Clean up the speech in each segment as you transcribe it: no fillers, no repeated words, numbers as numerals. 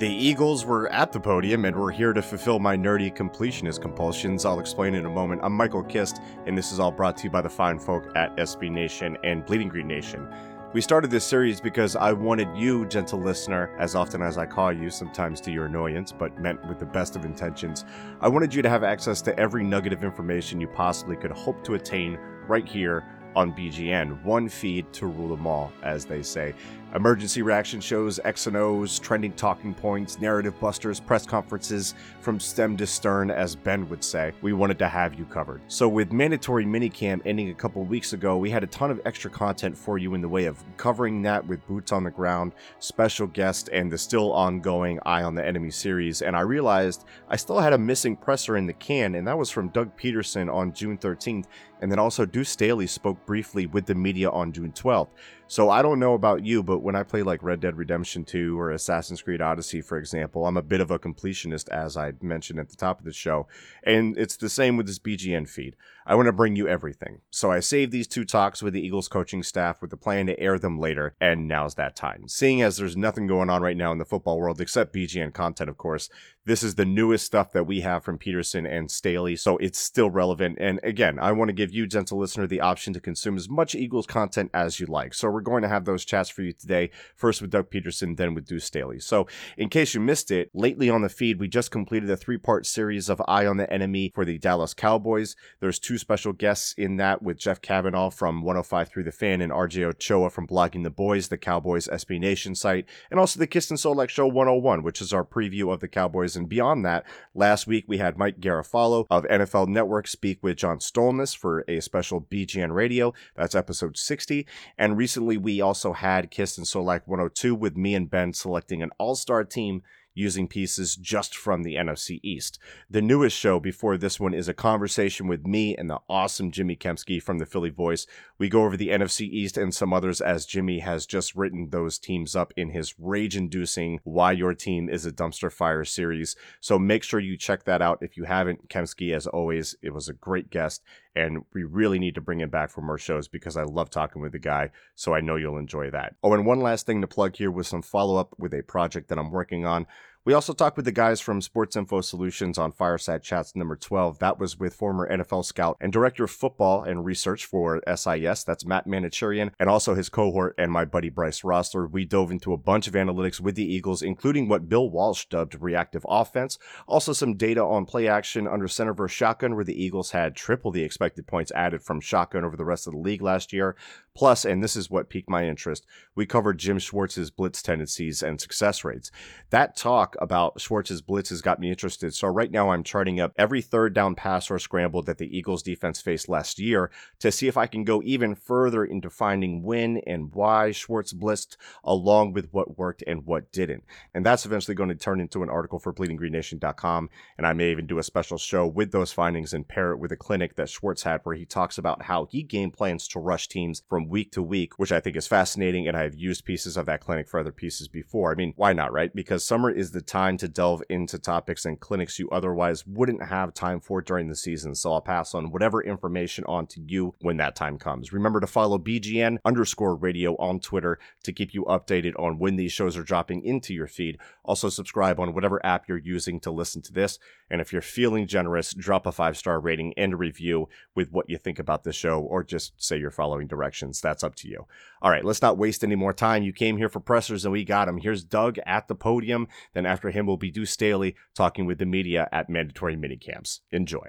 The Eagles were at the podium and we're here to fulfill my nerdy completionist compulsions. I'll explain in a moment. I'm Michael Kist, and this is all brought to you by the fine folk at SB Nation and Bleeding Green Nation. We started this series because I wanted you, gentle listener, as often as I call you, sometimes to your annoyance, but meant with the best of intentions, I wanted you to have access to every nugget of information you possibly could hope to attain right here on BGN, one feed to rule them all, as they say. Emergency reaction shows, X and O's, trending talking points, narrative busters, press conferences, from stem to stern, as Ben would say. We wanted to have you covered. So with mandatory minicamp ending a couple weeks ago, we had a ton of extra content for you in the way of covering that with boots on the ground, special guests, and the still ongoing Eye on the Enemy series. And I realized I still had a missing presser in the can, and that was from Doug Pederson on June 13th. And then also Deuce Staley spoke briefly with the media on June 12th. So I don't know about you, but when I play like Red Dead Redemption 2 or Assassin's Creed Odyssey, for example, I'm a bit of a completionist, as I mentioned at the top of the show. And it's the same with this BGN feed. I want to bring you everything. So I saved these two talks with the Eagles coaching staff with the plan to air them later, and now's that time. Seeing as there's nothing going on right now in the football world except BGN content, of course, this is the newest stuff that we have from Pederson and Staley, so it's still relevant. And again, I want to give you, gentle listener, the option to consume as much Eagles content as you like. So we're going to have those chats for you today, first with Doug Pederson, then with Deuce Staley. So in case you missed it, lately on the feed, we just completed a three-part series of Eye on the Enemy for the Dallas Cowboys. There's two special guests in that with Jeff Cavanaugh from 105 Through the Fan and R.J. Ochoa from Blogging the Boys, the Cowboys SB Nation site, and also the Kist and Solak Show 101, which is our preview of the Cowboys. And beyond that, last week we had Mike Garafalo of NFL Network speak with John Stolness for a special BGN Radio. That's episode 60. And recently we also had Kist and Solak 102 with me and Ben selecting an all-star team using pieces just from the NFC East. The newest show before this one is a conversation with me and the awesome Jimmy Kemsky from the Philly Voice. We go over the NFC East and some others as Jimmy has just written those teams up in his rage-inducing Why Your Team is a Dumpster Fire series. So make sure you check that out if you haven't. Kemsky, as always, it was a great guest, and we really need to bring him back for more shows because I love talking with the guy, so I know you'll enjoy that. Oh, and one last thing to plug here was some follow-up with a project that I'm working on. We also talked with the guys from Sports Info Solutions on Fireside Chats number 12. That was with former NFL scout and director of football and research for SIS. That's Matt Manichurian, and also his cohort and my buddy Bryce Rossler. We dove into a bunch of analytics with the Eagles, including what Bill Walsh dubbed reactive offense. Also some data on play action under center versus shotgun, where the Eagles had triple the expected points added from shotgun over the rest of the league last year. Plus, and this is what piqued my interest, we covered Jim Schwartz's blitz tendencies and success rates. That talk about Schwartz's blitz has got me interested, so right now I'm charting up every third down pass or scramble that the Eagles defense faced last year to see if I can go even further into finding when and why Schwartz blitzed, along with what worked and what didn't. And that's eventually going to turn into an article for BleedingGreenNation.com, and I may even do a special show with those findings and pair it with a clinic that Schwartz had where he talks about how he game plans to rush teams from week to week, which I think is fascinating, and I've used pieces of that clinic for other pieces before. I mean, why not, right? Because summer is the time to delve into topics and clinics you otherwise wouldn't have time for during the season, so I'll pass on whatever information on to you when that time comes. Remember to follow BGN_radio on Twitter to keep you updated on when these shows are dropping into your feed. Also subscribe on whatever app you're using to listen to this, and if you're feeling generous, drop a 5-star rating and a review with what you think about the show, or just say you're following directions. That's up to you. All right, let's not waste any more time. You came here for pressers, and we got him. Here's Doug at the podium. Then after him will be Deuce Staley talking with the media at mandatory minicamps. Enjoy.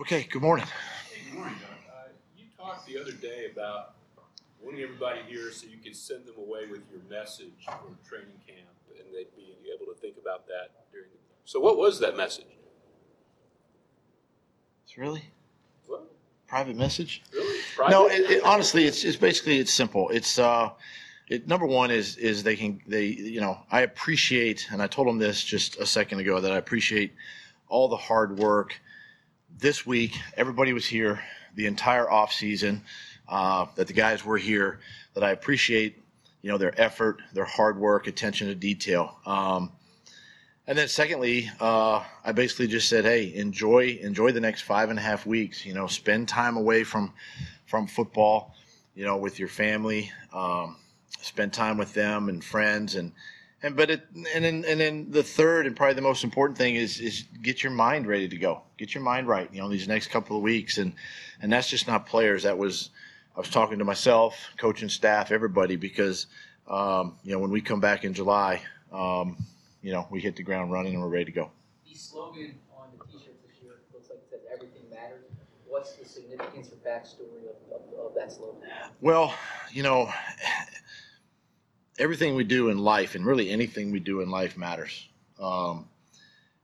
Okay, good morning. Hey, good morning, Doug. You talked the other day about wanting everybody here so you can send them away with your message from training camp, and they'd be So what was that message? Really? What? Private message? Really? Private? No, honestly, it's basically, it's simple. It's number one is they you know, I appreciate, and I told them this just a second ago, that I appreciate all the hard work this week. Everybody was here the entire off season, that the guys were here, that I appreciate, you know, their effort, their hard work, attention to detail. And then secondly, I basically just said, hey, enjoy the next 5.5 weeks, you know, spend time away from football, you know, with your family, spend time with them and friends. And then the third and probably the most important thing is get your mind ready to go, get your mind right, you know, these next couple of weeks. And that's just not players. I was talking to myself, coaching staff, everybody, because, you know, when we come back in July, you know, we hit the ground running and we're ready to go. The slogan on the T-shirt this year looks like it says everything matters. What's the significance or backstory of that slogan? Well, you know, everything we do in life, and really anything we do in life, matters. And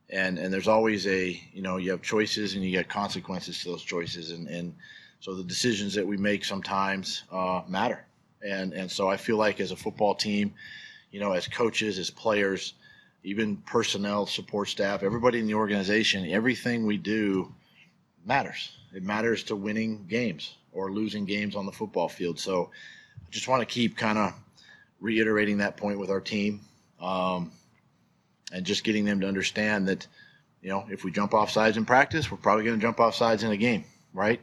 there's always you know, you have choices and you get consequences to those choices. And so the decisions that we make sometimes matter. And so I feel like as a football team, you know, as coaches, as players, even personnel, support staff, everybody in the organization, everything we do matters. It matters to winning games or losing games on the football field. So I just want to keep kind of reiterating that point with our team, and just getting them to understand that, you know, if we jump off sides in practice, we're probably going to jump off sides in a game, right?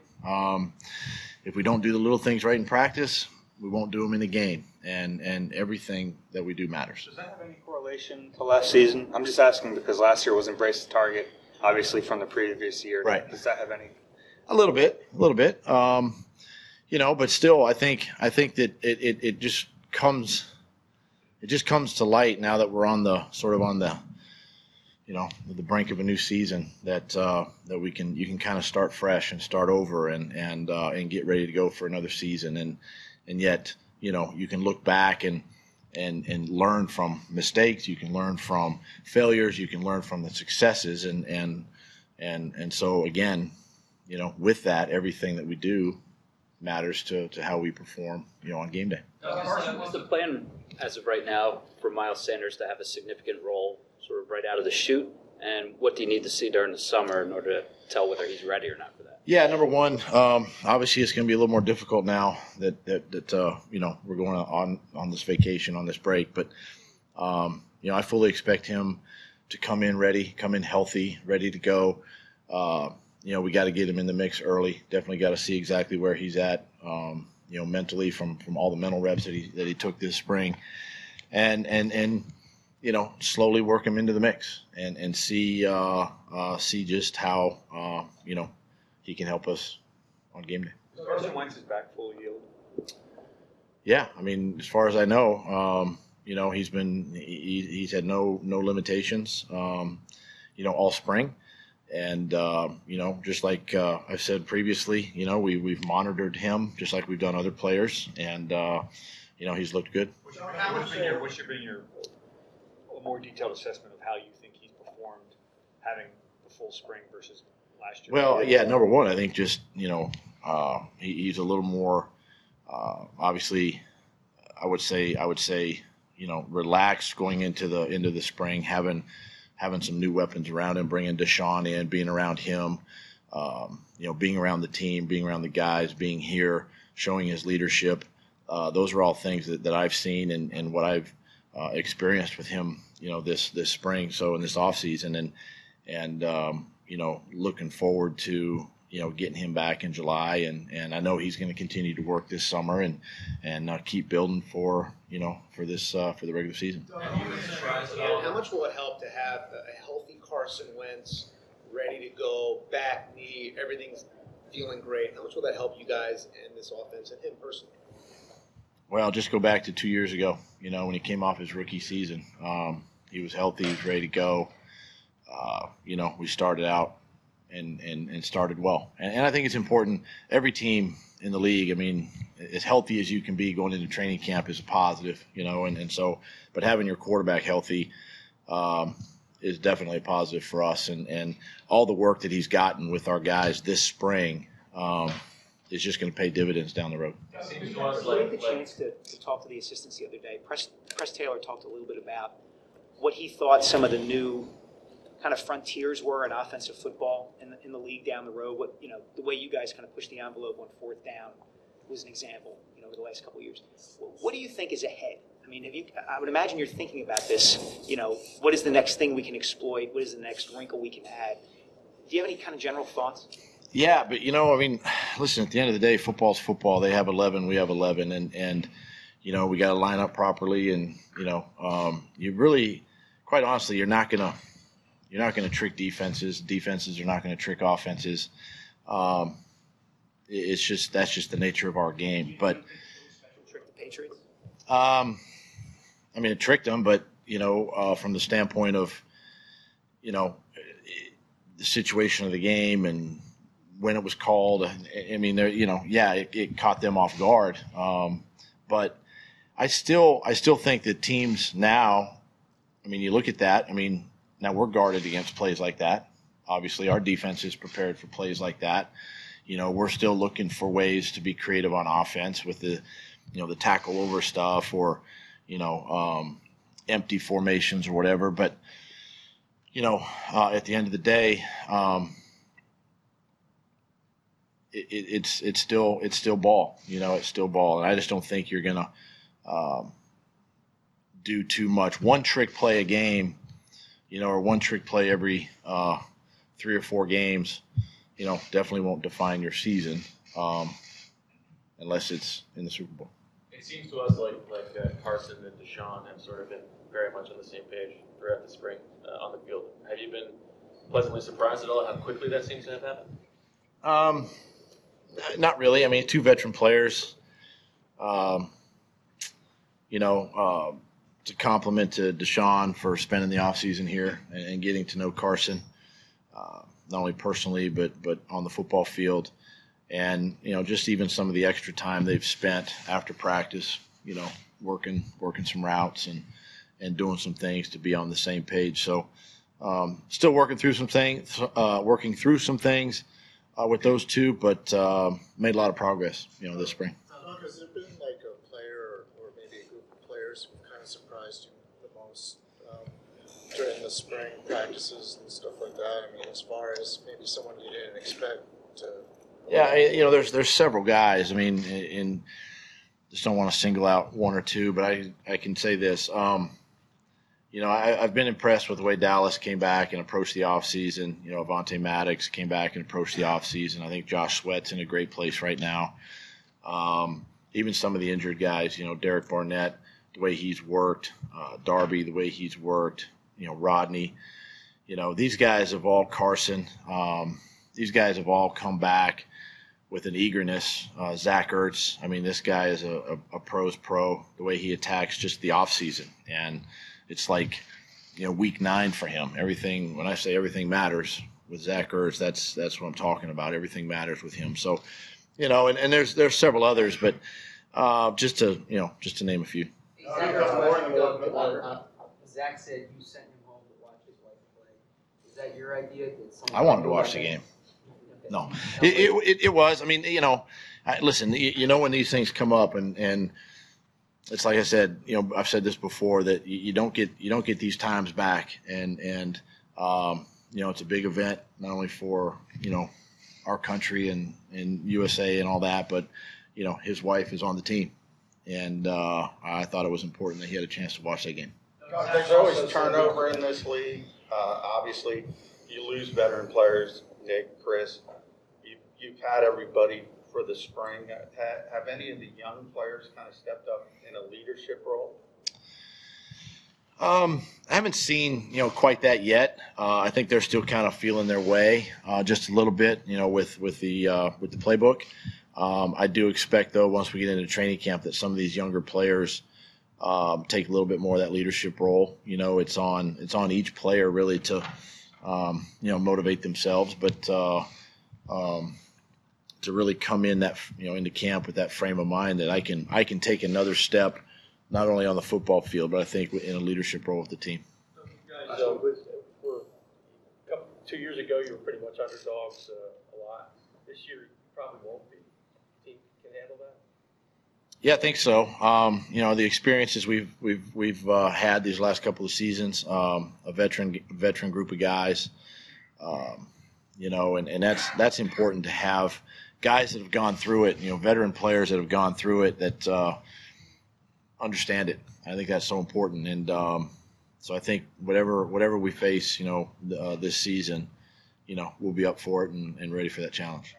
If we don't do the little things right in practice, we won't do them in the game, and everything that we do matters. Does that have any correlation to last season? I'm just asking because last year was embrace the target, obviously, from the previous year. Right. Does that have any? A little bit. You know, but still, I think that it just comes, to light now that we're on the sort of you know, the brink of a new season, that that you can kind of start fresh and start over and get ready to go for another season. And yet, you know, you can look back and learn from mistakes. You can learn from failures. You can learn from the successes. And so again, you know, with that, everything that we do matters to how we perform, you know, on game day. What's the plan as of right now for Miles Sanders to have a significant role sort of right out of the chute? And what do you need to see during the summer in order to tell whether he's ready or not for that? Yeah, number one, obviously it's going to be a little more difficult now that you know, we're going on this vacation, on this break. But, you know, I fully expect him to come in ready, come in healthy, ready to go. You know, we got to get him in the mix early. Definitely got to see exactly where he's at, you know, mentally from all the mental reps that he took this spring. And you know, slowly work him into the mix and see just how, you know, he can help us on game day. Carson Wentz is back full yield. Yeah, I mean, as far as I know, you know, he's had no limitations, you know, all spring. And, you know, just like I've said previously, you know, we've monitored him just like we've done other players. And, you know, he's looked good. What's been your more detailed assessment of how you think he's performed having the full spring versus last year? Well, yeah, number one, I think just, you know, he's a little more, obviously, I would say, you know, relaxed going into the spring, having some new weapons around him, bringing Deshaun in, being around him, you know, being around the team, being around the guys, being here, showing his leadership. Those are all things that I've seen and what I've experienced with him, you know, this spring, so in this off season, and you know, looking forward to, you know, getting him back in July, and I know he's going to continue to work this summer and keep building for, you know, for this for the regular season. How much will it help to have a healthy Carson Wentz, ready to go, back knee, everything's feeling great? How much will that help you guys and this offense and him personally? Well, just go back to 2 years ago, you know, when he came off his rookie season. He was healthy. He was ready to go. You know, we started out and started well. And I think it's important. Every team in the league, I mean, as healthy as you can be going into training camp is a positive, you know. And so, but having your quarterback healthy, is definitely positive for us, and all the work that he's gotten with our guys this spring is just going to pay dividends down the road. We had the chance to talk to the assistants the other day. Press Taylor talked a little bit about what he thought some of the new kind of frontiers were in offensive football in the league down the road. What, you know, the way you guys kind of pushed the envelope on fourth down was an example, you know, over the last couple of years. What do you think is ahead? I mean, I would imagine you're thinking about this, you know, what is the next thing we can exploit? What is the next wrinkle we can add? Do you have any kind of general thoughts? Yeah, but, you know, I mean, listen, at the end of the day, football's football. They have 11, we have 11, and you know, we got to line up properly, and, you know, you really, quite honestly, you're not going to trick defenses. Defenses are not going to trick offenses. It's just, that's just the nature of our game. But trick the Patriots? I mean, it tricked them, but, you know, from the standpoint of, you know, the situation of the game and when it was called, I mean, you know, yeah, it caught them off guard. But I still think that teams now, I mean, you look at that, I mean, now we're guarded against plays like that. Obviously, our defense is prepared for plays like that. You know, we're still looking for ways to be creative on offense with the, you know, the tackle over stuff or, you know, empty formations or whatever. But, you know, at the end of the day, it's still ball. You know, it's still ball, and I just don't think you're gonna do too much. One trick play a game, you know, or one trick play every 3 or 4 games, you know, definitely won't define your season unless it's in the Super Bowl. It seems to us like Carson and Deshaun have sort of been very much on the same page throughout the spring on the field. Have you been pleasantly surprised at all how quickly that seems to have happened? Not really. I mean, 2 veteran players, you know, it's a compliment to Deshaun for spending the offseason here and getting to know Carson, not only personally but on the football field. And, you know, just even some of the extra time they've spent after practice, you know, working some routes and doing some things to be on the same page. So still working through some things. With those two, but made a lot of progress, you know, this spring. Has there been like a player or maybe a group of players who kind of surprised you the most during the spring practices and stuff like that? I mean, as far as maybe someone you didn't expect to. Yeah, you know, there's several guys. I mean, and just don't want to single out one or two, but I can say this. You know, I've been impressed with the way Dallas came back and approached the offseason. You know, Avonte Maddox came back and approached the offseason. I think Josh Sweat's in a great place right now. Even some of the injured guys, you know, Derek Barnett, the way he's worked, Darby, the way he's worked, you know, Rodney. You know, these guys have all, Carson, these guys have all come back with an eagerness. Zach Ertz, I mean, this guy is a pro's pro, the way he attacks just the offseason. And it's like, you know, week 9 for him. Everything, when I say everything matters with Zach Ertz, that's what I'm talking about. Everything matters with him. So, you know, and there's several others, but just to name a few. Zach said you sent him home to watch his wife play. Is that your idea? I wanted to watch the game. No, it was. I mean, you know, listen, you know, when these things come up and it's like I said, you know, I've said this before, that you don't get these times back, and you know, it's a big event not only for, you know, our country and USA and all that, but, you know, his wife is on the team, and I thought it was important that he had a chance to watch that game. There's always turnover in this league. Obviously, you lose veteran players. Nick, Chris, you've had everybody for the spring. Have any of the young players kind of stepped up in a leadership role? I haven't seen, you know, quite that yet. I think they're still kind of feeling their way just a little bit, you know, with the playbook. I do expect, though, once we get into training camp, that some of these younger players take a little bit more of that leadership role. You know, it's on each player really to you know, motivate themselves, but to really come in that, you know, into camp with that frame of mind that I can take another step, not only on the football field, but I think in a leadership role with the team. So, 2 years ago you were pretty much underdogs a lot. This year you probably won't be. The team can handle that? Yeah, I think so. You know, the experiences we've had these last couple of seasons, a veteran group of guys, you know, and that's important to have guys that have gone through it. You know, veteran players that have gone through it that understand it. I think that's so important, and so I think whatever we face, you know, this season, you know, we'll be up for it and ready for that challenge.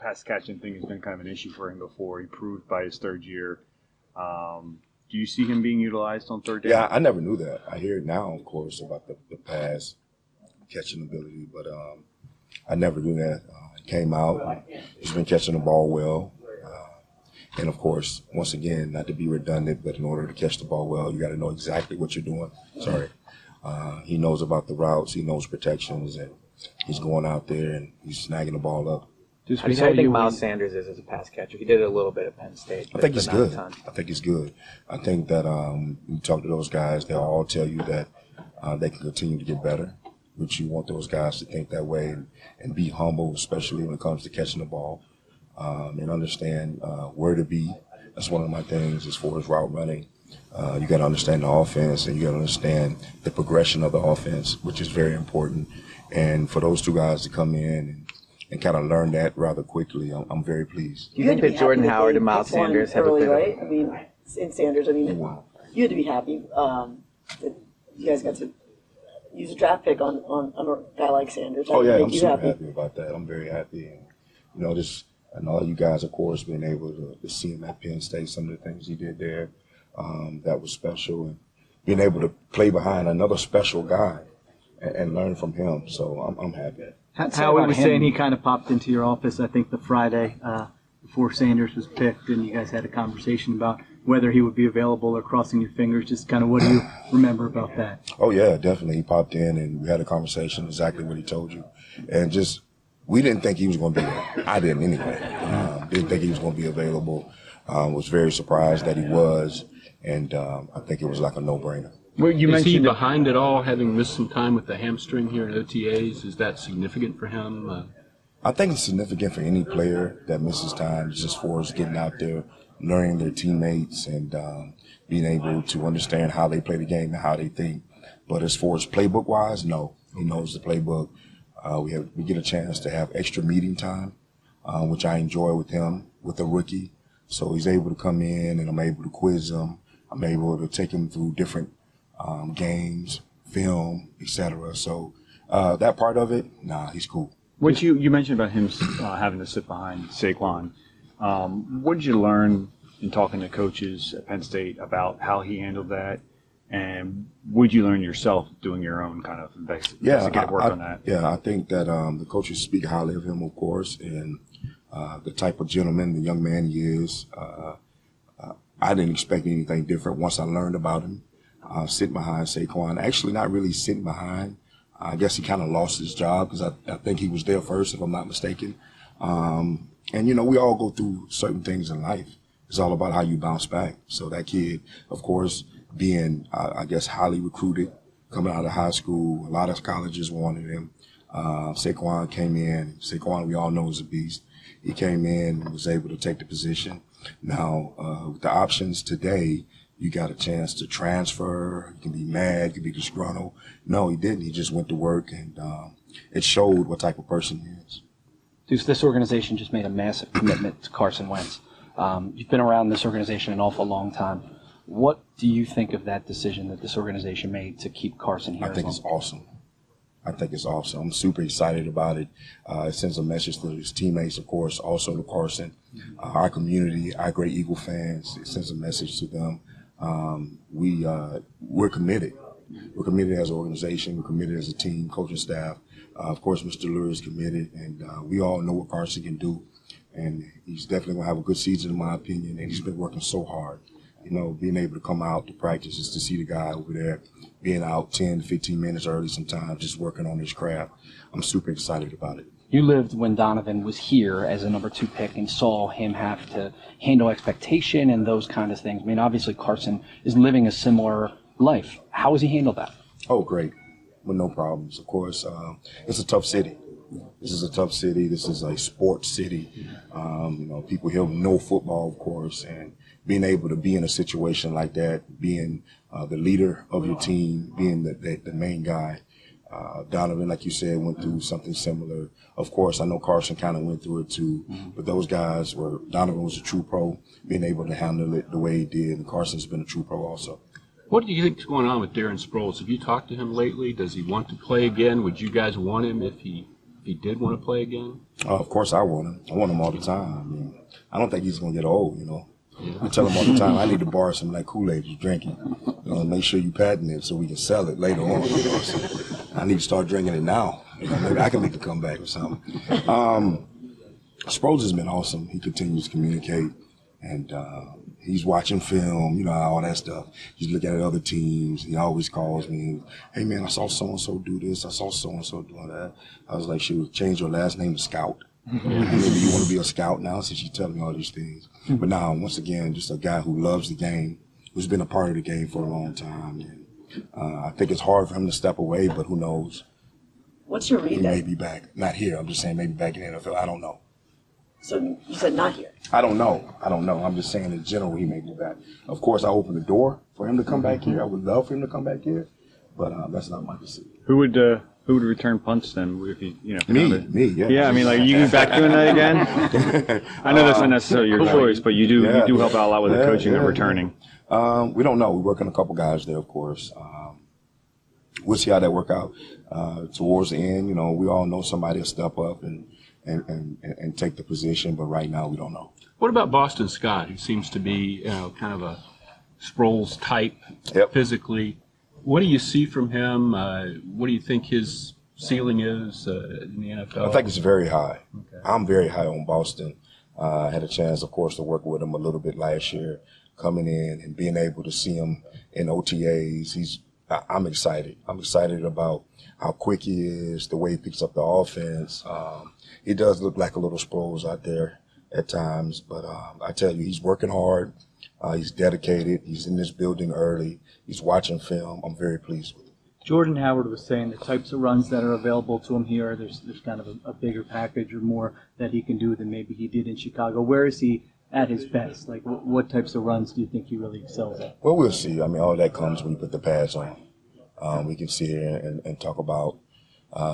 Pass catching thing has been kind of an issue for him before. He proved by his third year. Do you see him being utilized on third down? Yeah, I never knew that. I hear it now, of course, about the pass catching ability, but I never knew that. He came out. He's been catching the ball well. And, of course, once again, not to be redundant, but in order to catch the ball well, you got to know exactly what you're doing. Sorry. He knows about the routes. He knows protections. And he's going out there and he's snagging the ball up. I think Miles Sanders is as a pass catcher. He did it a little bit at Penn State. I think he's good. I think he's good. I think that you talk to those guys, they'll all tell you that they can continue to get better, which you want those guys to think that way and be humble, especially when it comes to catching the ball and understand where to be. That's one of my things as far as route running. You got to understand the offense and you got to understand the progression of the offense, which is very important. And for those two guys to come in and kind of learn that rather quickly. I'm very pleased. You think that Jordan Howard and Miles Sanders have a bit of... I mean, in Sanders, I mean, you had to be happy that you guys got to use a draft pick on a guy like Sanders. Oh, yeah, I'm super happy about that. I'm very happy. And, you know, just, and all you guys, of course, being able to see him at Penn State, some of the things he did there, that was special. And being able to play behind another special guy and learn from him. So I'm happy. Howie was saying he kind of popped into your office, I think, the Friday before Sanders was picked, and you guys had a conversation about whether he would be available or crossing your fingers. Just kind of what do you remember about that? Oh, yeah, definitely. He popped in, and we had a conversation exactly what he told you. And just we didn't think he was going to be there. I didn't anyway. Didn't think he was going to be available. Was very surprised that he was, and I think it was like a no-brainer. Well, is he behind at all, having missed some time with the hamstring here in OTAs? Is that significant for him? I think it's significant for any player that misses time, just for us getting out there, learning their teammates, and being able to understand how they play the game and how they think. But as far as playbook-wise, no. He knows the playbook. We get a chance to have extra meeting time, which I enjoy with him, with a rookie. So he's able to come in, and I'm able to quiz him. I'm able to take him through different games, film, etc. So that part of it, nah, he's cool. What you mentioned about him having to sit behind Saquon, what did you learn in talking to coaches at Penn State about how he handled that? And would you learn yourself doing your own kind of investigative work on that? Yeah, I think that the coaches speak highly of him, of course, and the type of gentleman, the young man he is. I didn't expect anything different once I learned about him. Sitting behind Saquon, actually not really sitting behind. I guess he kind of lost his job because I think he was there first, if I'm not mistaken. And, you know, we all go through certain things in life. It's all about how you bounce back. So that kid, of course, being, I guess, highly recruited, coming out of high school, a lot of colleges wanted him. Saquon came in. Saquon, we all know, is a beast. He came in and was able to take the position. Now, with the options today, you got a chance to transfer. You can be mad. You can be disgruntled. No, he didn't. He just went to work, and it showed what type of person he is. Deuce, this organization just made a massive commitment to Carson Wentz. You've been around this organization an awful long time. What do you think of that decision that this organization made to keep Carson here? I think it's awesome. I think it's awesome. I'm super excited about it. It sends a message to his teammates, of course, also to Carson, our community, our great Eagle fans. It sends a message to them. We're committed. We're committed as an organization. We're committed as a team, coaching staff. Of course, Mr. Lurie is committed, and we all know what Carson can do. And he's definitely going to have a good season, in my opinion, and he's been working so hard. You know, being able to come out to practice, just to see the guy over there, being out 10, 15 minutes early sometimes, just working on his craft. I'm super excited about it. You lived when Donovan was here as a number 2 pick and saw him have to handle expectation and those kind of things. I mean, obviously Carson is living a similar life. How has he handled that? Oh, great. With no problems, of course. It's a tough city. This is a tough city. This is a sports city. You know, people here know football, of course, and being able to be in a situation like that, being the leader of your team, being the main guy. Donovan, like you said, went through something similar. Of course, I know Carson kind of went through it too, but those guys were, Donovan was a true pro, being able to handle it the way he did, and Carson's been a true pro also. What do you think is going on with Darren Sproles? Have you talked to him lately? Does he want to play again? Would you guys want him if he did want to play again? Of course I want him. I want him all the time. I mean, I don't think he's going to get old, you know. Yeah. I tell him all the time, I need to borrow some of that Kool-Aid you're drinking. You know, make sure you patent it so we can sell it later on. You know, so I need to start drinking it now. You know, maybe I can make a comeback or something. Sproles has been awesome. He continues to communicate, and he's watching film, you know, all that stuff. He's looking at other teams. He always calls me, and, hey, man, I saw so-and-so do this. I saw so-and-so doing that. I was like, shoot, change your last name to Scout. Maybe you want to be a scout now since you tell me all these things. But now, once again, just a guy who loves the game, who's been a part of the game for a long time. And I think it's hard for him to step away, but who knows? What's your read? He may be back. Not here. I'm just saying maybe back in the NFL. I don't know. So you said not here. I don't know. I'm just saying in general he may be back. Of course, I opened the door for him to come back here. I would love for him to come back here, but that's not my decision. Who would return punts then? If you, you know, me, yeah. Yeah, I mean, like, you back doing that again? I know that's not necessarily your choice, but you do help out a lot with the coaching and returning. We don't know. We're working a couple guys there, of course. We'll see how that work out. Towards the end, you know, we all know somebody will step up and take the position, but right now we don't know. What about Boston Scott, who seems to be, you know, kind of a Sproles type physically? What do you see from him? What do you think his ceiling is in the NFL? I think it's very high. Okay. I'm very high on Boston. I had a chance, of course, to work with him a little bit last year, coming in and being able to see him in OTAs. I'm excited. I'm excited about how quick he is, the way he picks up the offense. He does look like a little Sproles out there at times, but I tell you, he's working hard. He's dedicated. He's in this building early. He's watching film. I'm very pleased with him. Jordan Howard was saying the types of runs that are available to him here, there's kind of a bigger package or more that he can do than maybe he did in Chicago. Where is he at his best? Like, what types of runs do you think he really excels at? Well, we'll see. I mean, all that comes when you put the pads on. We can sit here and talk about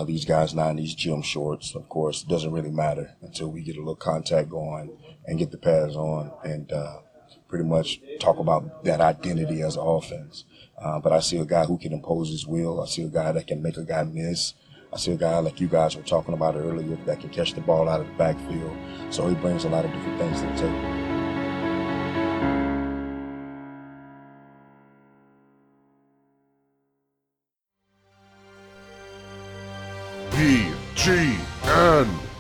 these guys not in these gym shorts. Of course, it doesn't really matter until we get a little contact going and get the pads on and pretty much talk about that identity as an offense. But I see a guy who can impose his will. I see a guy that can make a guy miss. I see a guy like you guys were talking about earlier that can catch the ball out of the backfield. So he brings a lot of different things to the table. BGN